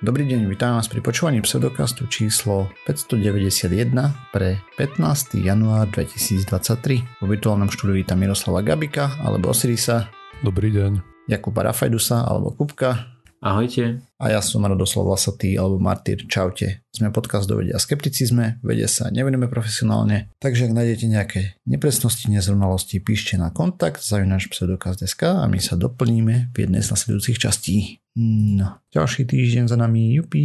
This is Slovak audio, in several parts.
Dobrý deň, vítam vás pri počúvaní pseudokastu číslo 591 pre 15. január 2023. V virtuálnom štúdiu vítam Miroslava Gabika alebo Osirisa. Dobrý deň. Jakuba Rafajdusa alebo Kupka. Ahojte. A ja som Radoslav Lasatý alebo Martyr. Čaute. Sme podcast do vedia a skepticizme, vede sa nevenujeme profesionálne, takže ak nájdete nejaké nepresnosti, nezrovnalosti, píšte na kontakt @pseudokaz.sk a my sa doplníme v jednej z nasledujúcich častí. No, ďalší týždeň za nami, jupí.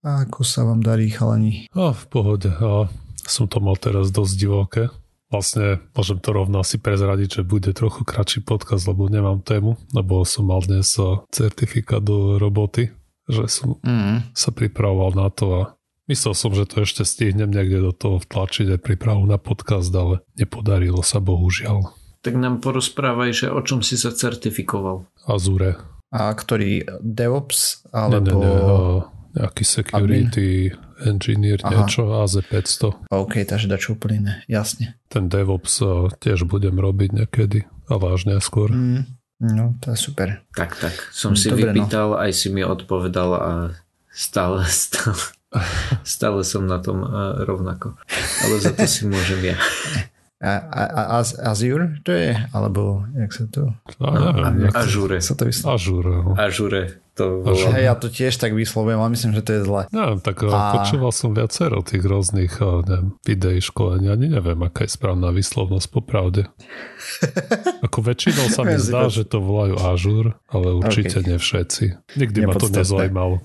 A ako sa vám darí, chalani? V pohode, som to mal teraz dosť divoké. Vlastne môžem to rovno asi prezradiť, že bude trochu kratší podcast, lebo nemám tému, lebo som mal dnes certifikát do roboty, že som sa pripravoval na to a myslel som, že to ešte stihnem niekde do toho vtlačiť aj prípravu na podcast, ale nepodarilo sa bohužiaľ. Tak nám porozprávaj, že o čom si sa certifikoval. Azure. A ktorý DevOps? Alebo... Nie, nejaký security engineer, niečo, AZ500. OK, takže dačo úplne iné, jasne. Ten DevOps tiež budem robiť niekedy, ale až neskôr. No, to je super. Tak, som si dobre, vypýtal, aj si mi odpovedal a stále som na tom rovnako. Ale za to si môžem ja. A Azure to je? Alebo jak sa to... Azure. Azure. Ja to tiež tak vyslovujem, ale myslím, že to je zle. Neviem, tak počúval som viacero tých rôznych videí školení. Ani neviem, aká je správna výslovnosť popravde. Ako väčšinou sa mi zdá, že to volajú Azure, ale určite okay. Nie všetci. Nikdy ma to nezajímalo.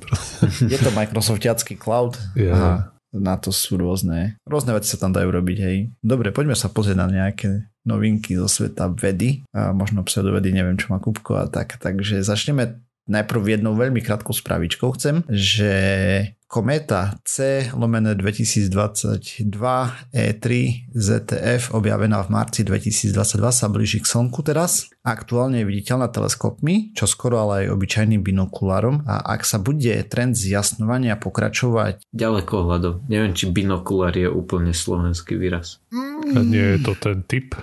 Je to Microsoftiacký cloud? Yeah. Aha. Na to sú rôzne veci sa tam dajú robiť, hej. Dobre, poďme sa pozrieť na nejaké novinky zo sveta vedy, a možno pseudovedy, neviem čo má Kupko a tak, takže začneme najprv jednou veľmi krátkou spravičkou chcem, že kométa C/2022 E3 ZTF objavená v marci 2022 sa blíži k Slnku teraz. Aktuálne je viditeľná teleskopmi, čo skoro ale aj obyčajným binokularom a ak sa bude trend zjasnovania pokračovať... Ďalekohľadom. Neviem, či binokulár je úplne slovenský výraz. A nie je to ten typ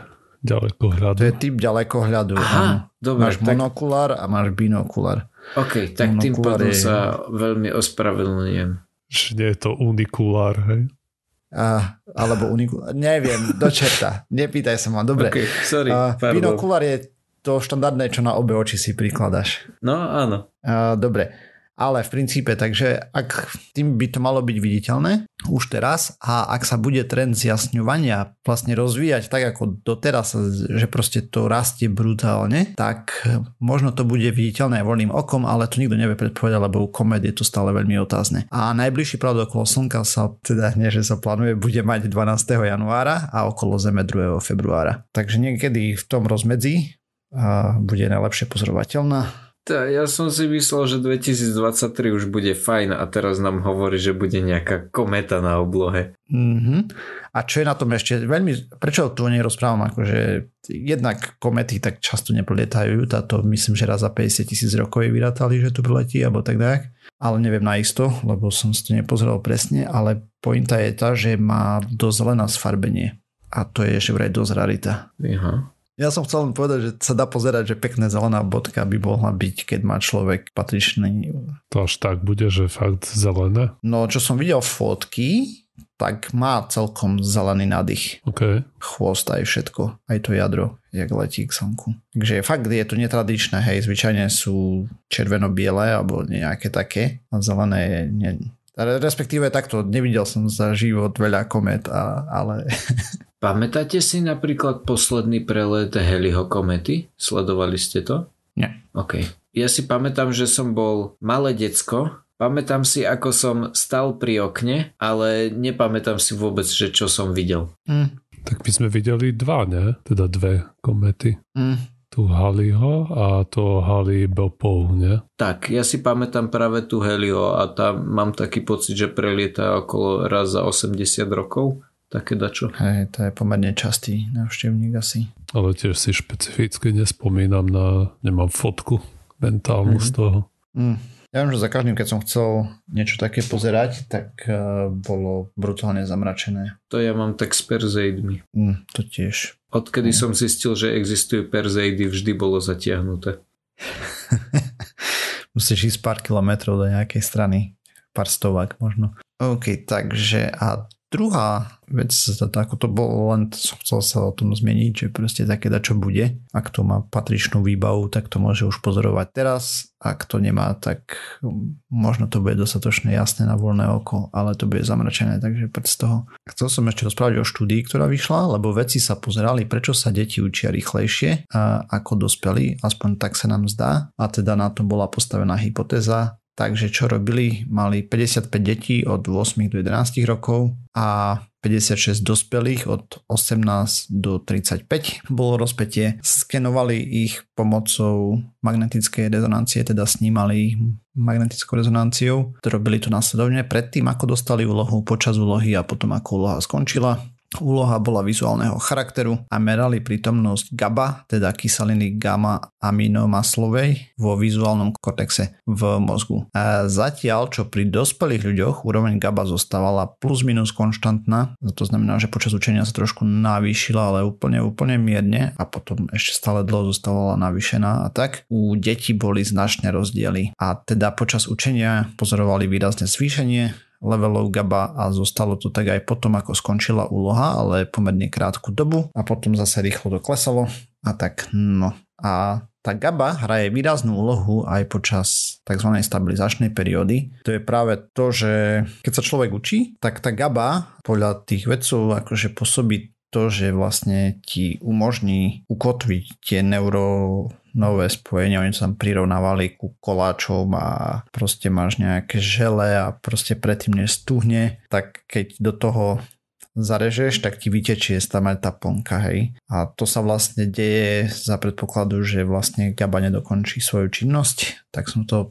ďalekohľadu? To je typ ďalekohľadu. Aha, dobre, máš tak... monokulár a máš binokulár. OK, tak monokulár tým pádom je... sa veľmi ospravedlňujem. Čiže nie je to unikulár, hej? Alebo unikulár, neviem, dočerta. Nepýtaj sa ma, dobre. Okay, sorry, binokulár je... to štandardné, čo na obe oči si prikladaš. No, áno. Dobre, ale v princípe, takže ak tým by to malo byť viditeľné už teraz a ak sa bude trend zjasňovania vlastne rozvíjať tak ako doteraz, že proste to rastie brutálne, tak možno to bude viditeľné voľným okom, ale to nikto nevie predpovedať, lebo u komet je to stále veľmi otázne. A najbližší pravda okolo Slnka sa, teda nie, že sa plánuje, bude mať 12. januára a okolo Zeme 2. februára. Takže niekedy v tom rozmedzi a bude najlepšie pozorovateľná. Ja som si myslel, že 2023 už bude fajn a teraz nám hovorí, že bude nejaká kometa na oblohe. A čo je na tom ešte veľmi... Prečo tu o nej rozprávam? Akože jednak komety tak často neprilietajú. Táto myslím, že raz za 50,000 rokov je vyratali, že tu priletí alebo tak dajak. Ale neviem naisto, lebo som si to nepozeral presne, ale pointa je tá, že má dosť zelené sfarbenie. A to je ešte vraj dosť rarita. Aha. Ja som chcel len povedať, že sa dá pozerať, že pekná zelená bodka by mohla byť, keď má človek patričný. To až tak bude, že fakt zelené? No, čo som videl fotky, tak má celkom zelený nádych. Okay. Chvost aj všetko. Aj to jadro, jak letí k Slnku. Takže fakt je to netradičné, hej. Zvyčajne sú červeno-biele alebo nejaké také. A zelené je... Respektíve takto, nevidel som za život veľa komet, ale... Pamätáte si napríklad posledný prelet Halleyho komety? Sledovali ste to? Nie. OK. Ja si pamätám, že som bol malé decko. Pamätám si, ako som stal pri okne, ale nepamätám si vôbec, že čo som videl. Tak my sme videli dva, ne? Teda dve komety. Tu Halleyho a to Halley-Boppov, ne? Tak, ja si pamätám práve tu Halleyho a tam mám taký pocit, že prelieta okolo raz za 80 rokov. Také dačo. Hej, to je pomerne častý návštevník asi. Ale tiež si špecificky nespomínam na... Nemám fotku mentálnu z toho. Ja viem, že za každým, keď som chcel niečo také pozerať, tak bolo brutálne zamračené. To ja mám tak s Perzeidmi. To tiež. Odkedy som zistil, že existujú Perzeidy, vždy bolo zatiahnuté. musíš ísť pár kilometrov do nejakej strany, pár stovák možno. OK, takže a druhá vec, ako to bolo, len som chcel sa o tom zmeniť, že proste také dačo bude. Ak to má patričnú výbavu, tak to môže už pozorovať teraz. Ak to nemá, tak možno to bude dostatočne jasné na voľné oko, ale to bude zamračené, takže prd z toho. Chcel som ešte rozprávať o štúdii, ktorá vyšla, lebo vedci sa pozerali, prečo sa deti učia rýchlejšie ako dospelí, aspoň tak sa nám zdá. A teda na to bola postavená hypotéza. Takže čo robili? Mali 55 detí od 8 do 11 rokov a 56 dospelých od 18 do 35. Bolo rozpätie. Skenovali ich pomocou magnetickej rezonancie, teda snímali ich magnetickou rezonanciou. Robili to následovne predtým, ako dostali úlohu, počas úlohy a potom ako úloha skončila. Úloha bola vizuálneho charakteru a merali prítomnosť GABA, teda kyseliny gamma-aminomaslovej vo vizuálnom kortexe v mozgu. A zatiaľ, čo pri dospelých ľuďoch úroveň GABA zostávala plus minus konštantná, to znamená, že počas učenia sa trošku navýšila, ale úplne mierne a potom ešte stále dlho zostávala navýšená a tak. U detí boli značné rozdiely a teda počas učenia pozorovali výrazné zvýšenie levelov GABA a zostalo to tak aj potom, ako skončila úloha, ale pomerne krátku dobu a potom zase rýchlo to klesalo a tak no. A tá GABA hraje výraznú úlohu aj počas tzv. Stabilizačnej periódy. To je práve to, že keď sa človek učí, tak tá GABA podľa tých vedcov akože pôsobí to, že vlastne ti umožní ukotviť tie nové spojenia, oni sa tam prirovnávali ku koláčom a proste máš nejaké žele a proste predtým než stuhne, tak keď do toho zarežeš, tak ti vytečie tam aj tá plnka, hej. A to sa vlastne deje za predpokladu, že vlastne GABA nedokončí svoju činnosť, tak som to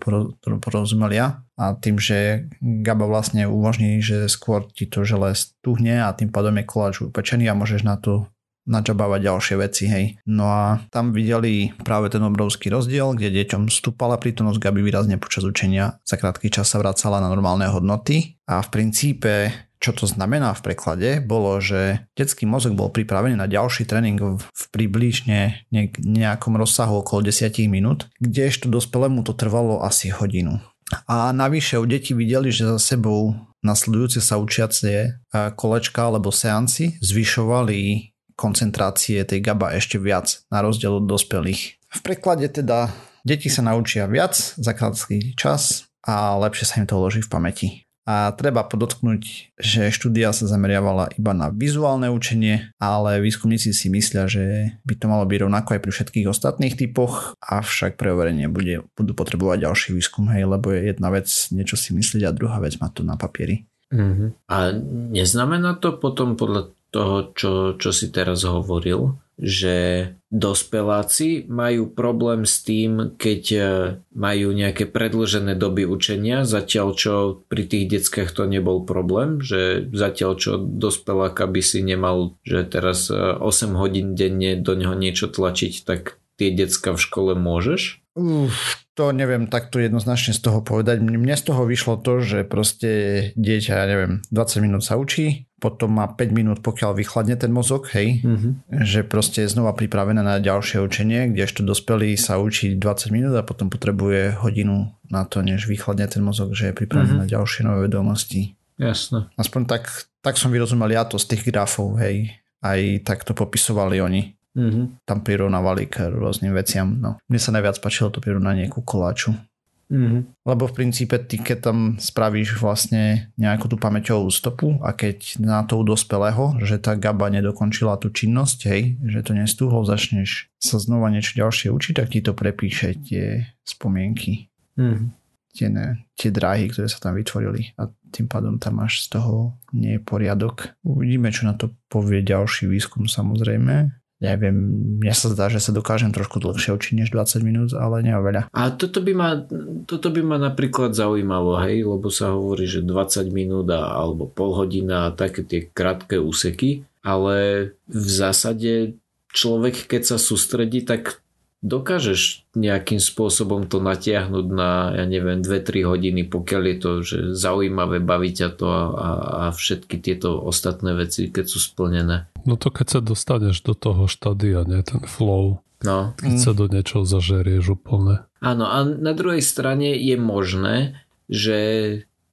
porozumel ja. A tým, že GABA vlastne umožní, že skôr ti to žele stuhne a tým pádom je koláč upečený a môžeš na to načabávať ďalšie veci, hej. No a tam videli práve ten obrovský rozdiel, kde deťom stúpala prítomnosť GABY výrazne počas učenia, za krátky čas sa vracala na normálne hodnoty a v princípe, čo to znamená v preklade, bolo, že detský mozog bol pripravený na ďalší tréning v približne nejakom rozsahu okolo 10 minút, kdežto dospelému to trvalo asi hodinu. A navyše u detí videli, že za sebou nasledujúce sa učiacie kolečka alebo seanci zvyšovali koncentrácie tej GABA ešte viac na rozdiel od dospelých. V preklade teda deti sa naučia viac za krátky čas a lepšie sa im to uloží v pamäti. A treba podotknúť, že štúdia sa zameriavala iba na vizuálne učenie, ale výskumníci si myslia, že by to malo byť rovnako aj pri všetkých ostatných typoch, avšak pre overenie budú potrebovať ďalší výskum, hej, lebo je jedna vec niečo si myslieť a druhá vec má to na papieri. A neznamená to potom podľa toho, čo si teraz hovoril, že dospeláci majú problém s tým, keď majú nejaké predĺžené doby učenia, zatiaľ čo pri tých deckách to nebol problém, že zatiaľ čo dospeláka by si nemal, že teraz 8 hodín denne do neho niečo tlačiť, tak tie decka v škole môžeš? To neviem takto jednoznačne z toho povedať. Mne z toho vyšlo to, že proste dieťa, 20 minút sa učí, potom má 5 minút, pokiaľ vychladne ten mozog, hej, že proste je znova pripravené na ďalšie učenie, kdežto dospelý sa učí 20 minút a potom potrebuje hodinu na to, než vychladne ten mozog, že je pripravený na ďalšie nové vedomosti. Jasné. Aspoň tak som vyrozumel ja to z tých grafov, hej, aj tak to popisovali oni. Tam prirovnávali k rôznym veciam. No. Mne sa najviac páčilo to prirovnanie ku koláču. Lebo v princípe ty, keď tam spravíš vlastne nejakú tú pamäťovú stopu a keď na to u dospelého, že tá GABA nedokončila tú činnosť, hej, že to nestúhlo, začneš sa znova niečo ďalšie učiť, tak ti to prepíše tie spomienky. Tie dráhy, ktoré sa tam vytvorili a tým pádom tam až z toho nie je poriadok. Uvidíme, čo na to povie ďalší výskum, samozrejme. Neviem, mne sa zdá, že sa dokážem trošku dlhšie učiť než 20 minút, ale nie oveľa. A toto by ma napríklad zaujímalo, hej, lebo sa hovorí, že 20 minút alebo pol hodina a také tie krátke úseky, ale v zásade človek, keď sa sústredí, tak dokážeš nejakým spôsobom to natiahnuť na, 2-3 hodiny, pokiaľ je to že zaujímavé, baví ťa to a všetky tieto ostatné veci, keď sú splnené. No to keď sa dostaneš do toho štádia, ten flow, No. Keď sa do niečoho zažerieš úplne. Áno, a na druhej strane je možné, že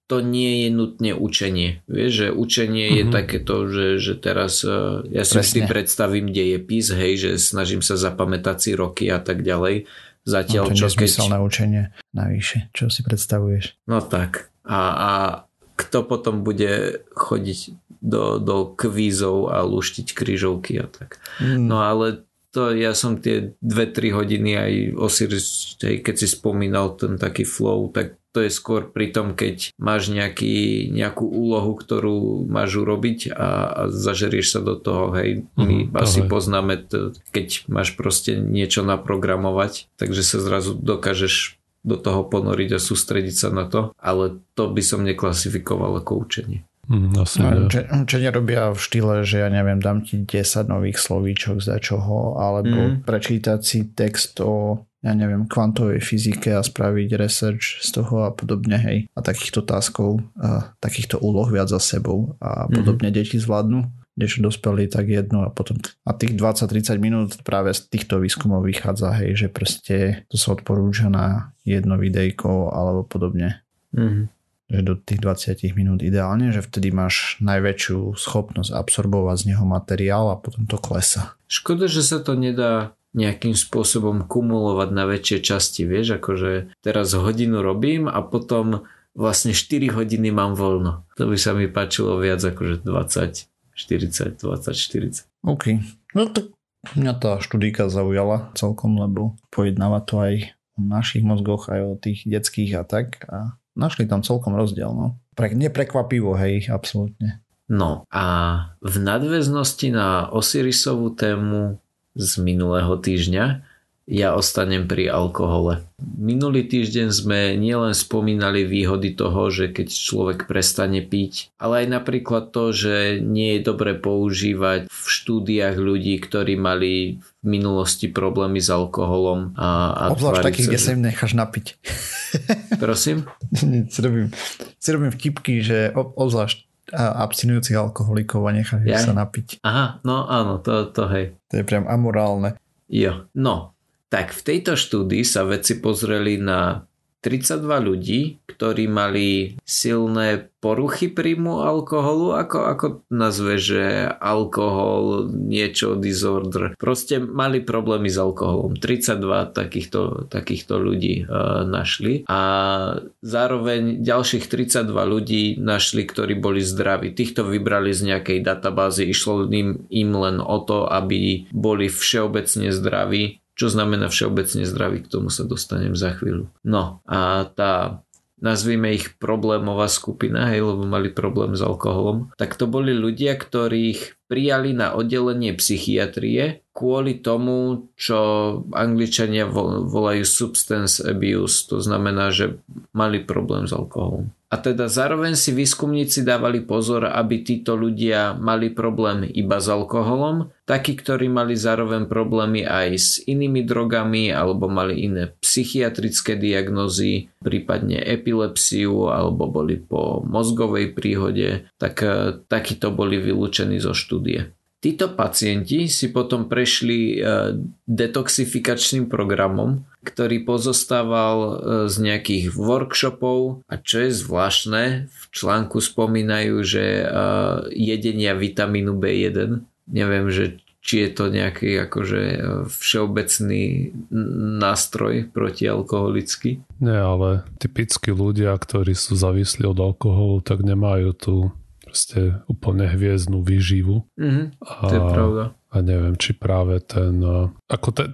to nie je nutne učenie. Vieš, že učenie je takéto, že teraz ja si vždy predstavím dejepis, hej, že snažím sa zapamätať si roky a tak ďalej. Zatiaľ, no, čo keď... Nezmyselné učenie navyše, čo si predstavuješ. No tak. A kto potom bude chodiť do kvízov a luštiť krížovky a tak. No ale to ja som tie 2-3 hodiny aj Osiris, keď si spomínal ten taký flow, tak to je skôr pri tom, keď máš nejakú úlohu, ktorú máš urobiť a zažerieš sa do toho, hej. My asi poznáme, keď máš proste niečo naprogramovať, takže sa zrazu dokážeš do toho ponoriť a sústrediť sa na to, ale to by som neklasifikoval ako učenie. Učenie robia v štýle, že ja neviem, dám ti 10 nových slovíčok za čoho, alebo prečítať si text o ja neviem, kvantovej fyzike a spraviť research z toho a podobne, hej. A takýchto taskov, a takýchto úloh viac za sebou a podobne deti zvládnu, niečo dospelí, tak jedno a potom. A tých 20-30 minút práve z týchto výskumov vychádza, hej, že proste to sa odporúča na jedno videjko alebo podobne. Že do tých 20 minút ideálne, že vtedy máš najväčšiu schopnosť absorbovať z neho materiál a potom to klesá. Škoda, že sa to nedá nejakým spôsobom kumulovať na väčšie časti, vieš, akože teraz hodinu robím a potom vlastne 4 hodiny mám voľno. To by sa mi páčilo viac akože 20, 40, 20, 40. OK. No tak mňa tá študíka zaujala celkom, lebo pojednáva to aj o našich mozgoch, aj o tých detských a tak a našli tam celkom rozdiel, no. Neprekvapivo, hej, absolútne. No a v nadväznosti na Osirisovú tému z minulého týždňa, ja ostanem pri alkohole. Minulý týždeň sme nielen spomínali výhody toho, že keď človek prestane piť, ale aj napríklad to, že nie je dobre používať v štúdiách ľudí, ktorí mali v minulosti problémy s alkoholom. Obzvlášť takých, kde sa im necháš napiť. Prosím? Si robím vtipky, že obzvlášť abstinujúcich alkoholikov a nechajú sa napiť. Aha, no áno, to hej. To je priam amorálne. Jo, no. Tak v tejto štúdii sa vedci pozreli na 32 ľudí, ktorí mali silné poruchy príjmu alkoholu, ako nazve, že alkohol, niečo, disorder. Proste mali problémy s alkoholom. 32 takýchto ľudí našli. A zároveň ďalších 32 ľudí našli, ktorí boli zdraví. Týchto vybrali z nejakej databázy. Išlo im len o to, aby boli všeobecne zdraví. Čo znamená všeobecne zdravý, k tomu sa dostanem za chvíľu. No a tá, nazvime ich problémová skupina, hej, lebo mali problém s alkoholom, tak to boli ľudia, ktorých prijali na oddelenie psychiatrie kvôli tomu, čo Angličania volajú substance abuse, to znamená, že mali problém s alkoholom. A teda zároveň si výskumníci dávali pozor, aby títo ľudia mali problém iba s alkoholom, takí, ktorí mali zároveň problémy aj s inými drogami alebo mali iné psychiatrické diagnózy, prípadne epilepsiu alebo boli po mozgovej príhode, tak takíto boli vylúčení zo štúdie. Títo pacienti si potom prešli detoxifikačným programom, ktorý pozostával z nejakých workshopov a čo je zvláštne, v článku spomínajú, že jedenia vitamínu B1, neviem, že či je to nejaký akože všeobecný nástroj protialkoholický. Nie, ale typicky ľudia, ktorí sú závislí od alkoholu, tak nemajú tú proste úplne hviezdnú výživu. To je pravda. A neviem, či práve ten,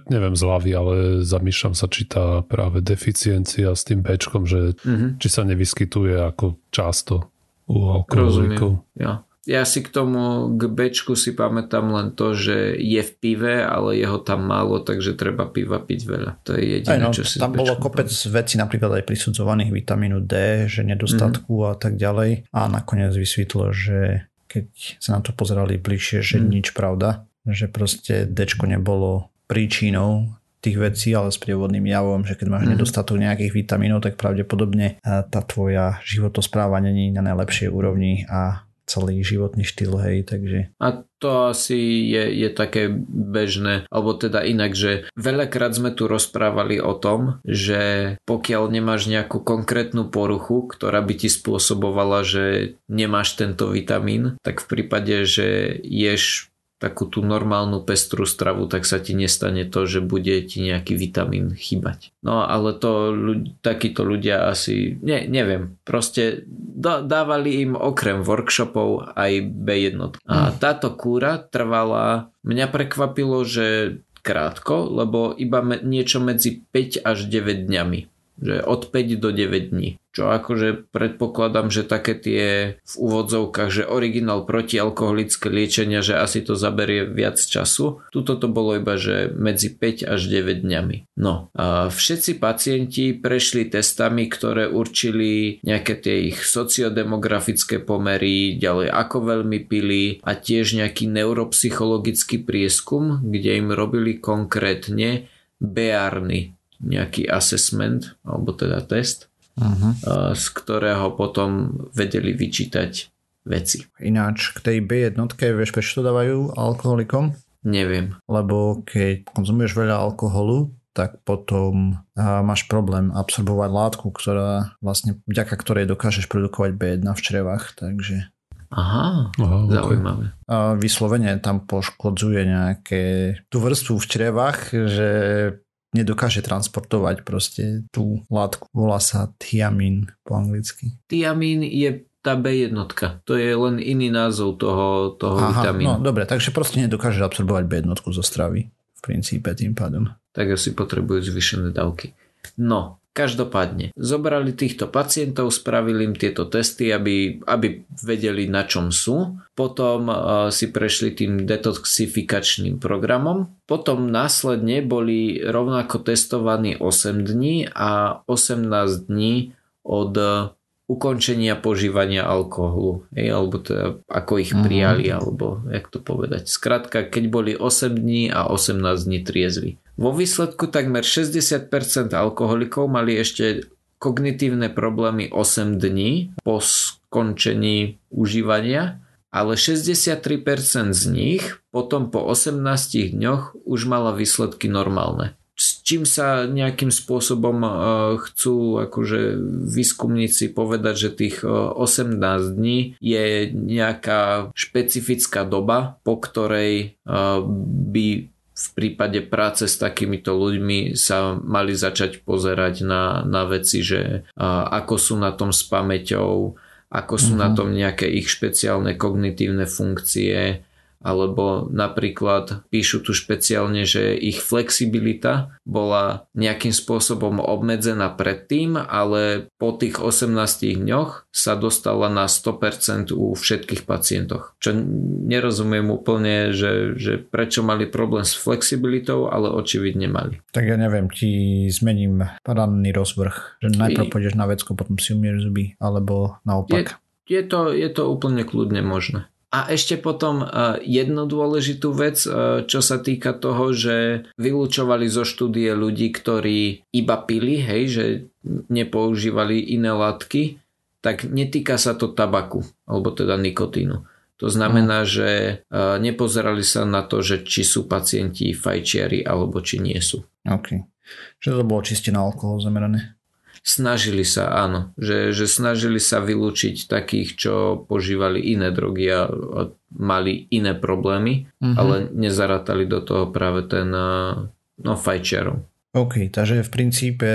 neviem z hlavy, ale zamýšľam sa, či tá práve deficiencia s tým Bčkom, že či sa nevyskytuje ako často u alkoholikov. Ja si k tomu, k Bčku si pamätám len to, že je v pive, ale je ho tam málo, takže treba piva piť veľa. To je jediné, čo si tam bolo kopec vecí napríklad aj prisudzovaných vitamínu D, že nedostatku a tak ďalej. A nakoniec vysvetlo, že keď sa na to pozerali bližšie, že nič pravda. Že proste Dčko nebolo príčinou tých vecí, ale s prievodným javom, že keď máš nedostatok nejakých vitamínov, tak pravdepodobne tá tvoja životospráva není na najlepšej úrovni a celý životný štýl, hej, takže... A to asi je také bežné, alebo teda inak, že veľakrát sme tu rozprávali o tom, že pokiaľ nemáš nejakú konkrétnu poruchu, ktorá by ti spôsobovala, že nemáš tento vitamín, tak v prípade, že ješ takú tú normálnu pestrú stravu, tak sa ti nestane to, že bude ti nejaký vitamín chýbať. No ale to takíto ľudia asi, neviem, proste dávali im okrem workshopov aj B1. A táto kúra trvala, mňa prekvapilo, že krátko, lebo iba niečo medzi 5 až 9 dňami. Že od 5 do 9 dní. Čo akože predpokladám, že také tie v úvodzovkách, že originál protialkoholické liečenia, že asi to zaberie viac času. Tuto to bolo iba, že medzi 5 až 9 dňami. No, a všetci pacienti prešli testami, ktoré určili nejaké tie ich sociodemografické pomery, ďalej ako veľmi pili a tiež nejaký neuropsychologický prieskum, kde im robili konkrétne BR-ny. Nejaký assessment, alebo teda test, z ktorého potom vedeli vyčítať veci. Ináč k tej B1 vieš, prečo to dávajú alkoholikom? Neviem. Lebo keď konzumuješ veľa alkoholu, tak potom máš problém absorbovať látku, ktorá vlastne, vďaka ktorej dokážeš produkovať B1 v črevách, takže... Aha, zaujímavé. Vyslovene tam poškodzuje nejaké tú vrstvu v črevách, že nedokáže transportovať proste tú látku. Volá sa tiamín po anglicky. Tiamín je tá B1. To je len iný názov toho vitamínu. No dobre, takže proste nedokáže absorbovať B1 zo stravy. V princípe tým pádom. Tak asi potrebujú zvýšené dávky. No, každopádne. Zobrali týchto pacientov, spravili im tieto testy, aby vedeli, na čom sú. Potom si prešli tým detoxifikačným programom. Potom následne boli rovnako testovaní 8 dní a 18 dní od ukončenia požívania alkoholu. Alebo teda, ako ich prijali, alebo jak to povedať. Skrátka, keď boli 8 dní a 18 dní triezvi. Vo výsledku takmer 60% alkoholikov mali ešte kognitívne problémy 8 dní po skončení užívania, ale 63% z nich potom po 18 dňoch už mala výsledky normálne. S čím sa nejakým spôsobom chcú akože výskumníci povedať, že tých 18 dní je nejaká špecifická doba, po ktorej by v prípade práce s takýmito ľuďmi sa mali začať pozerať na veci, že ako sú na tom s pamäťou, ako sú na tom nejaké ich špeciálne kognitívne funkcie, alebo napríklad píšu tu špeciálne, že ich flexibilita bola nejakým spôsobom obmedzená predtým, ale po tých 18 dňoch sa dostala na 100% u všetkých pacientov. Čo nerozumiem úplne, že prečo mali problém s flexibilitou, ale očividne mali. Tak ja neviem, ti zmením ranný rozvrh, že najprv pôjdeš na vecko, potom si umieš zuby, alebo naopak. Je to úplne kľudne možné. A ešte potom jednu dôležitú vec, čo sa týka toho, že vylúčovali zo štúdie ľudí, ktorí iba pili, hej, že nepoužívali iné látky, tak netýka sa to tabaku, alebo teda nikotínu. To znamená, že nepozerali sa na to, že či sú pacienti fajčiari, alebo či nie sú. Ok. Že to bolo čiste na alkohol zamerané? Snažili sa, áno, že snažili sa vylúčiť takých, čo požívali iné drogy a mali iné problémy, ale nezarátali do toho práve ten fajčiarov. OK, takže v princípe,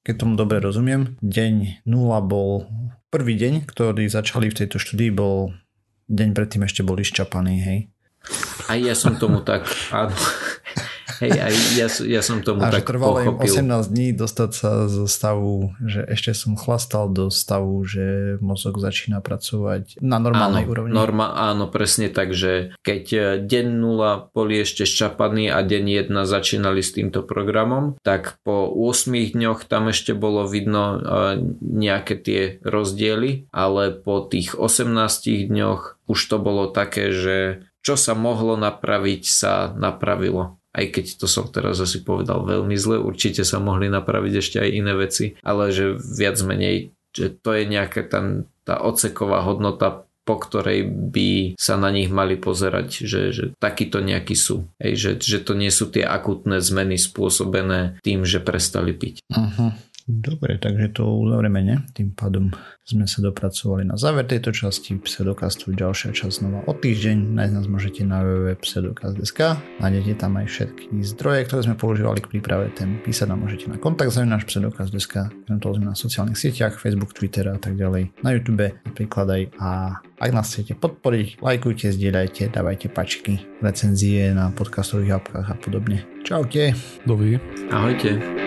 keď tomu dobre rozumiem, deň 0 bol prvý deň, ktorý začali v tejto štúdii, bol deň predtým ešte boli ščapaní, hej? A ja som tomu tak... Hej, aj ja som tomu tak pochopil. A že trvalo im 18 dní dostať sa zo stavu, že ešte som chlastal, do stavu, že mozog začína pracovať na normálnej úrovni. Áno, presne tak, že keď deň 0 boli ešte ščapaní a deň 1 začínali s týmto programom, tak po 8 dňoch tam ešte bolo vidno nejaké tie rozdiely, ale po tých 18 dňoch už to bolo také, že čo sa mohlo napraviť, sa napravilo. Aj keď to som teraz asi povedal veľmi zle, určite sa mohli napraviť ešte aj iné veci, ale že viac menej, že to je nejaká tá oceková hodnota, po ktorej by sa na nich mali pozerať, že takíto nejakí sú. Hej, že to nie sú tie akútne zmeny spôsobené tým, že prestali piť. Aha. Dobre, takže to uzavrieme, ne? Tým pádom sme sa dopracovali na záver tejto časti Pseudokastu. Ďalšia časť znova o týždeň. Nájsť nás môžete na www.pseudokast.sk. Nájdete tam aj všetky zdroje, ktoré sme používali k príprave tém. Písať nám môžete na kontakt @ pseudokast.sk. Krem toho sme na sociálnych sieťach, Facebook, Twitter a tak ďalej. Na YouTube napríklad aj. A ak nás chcete podporiť, lajkujte, zdieľajte, dávajte páčiky, recenzie na podcastových apkách a podobne. Čaute. Dobrý. Ahojte.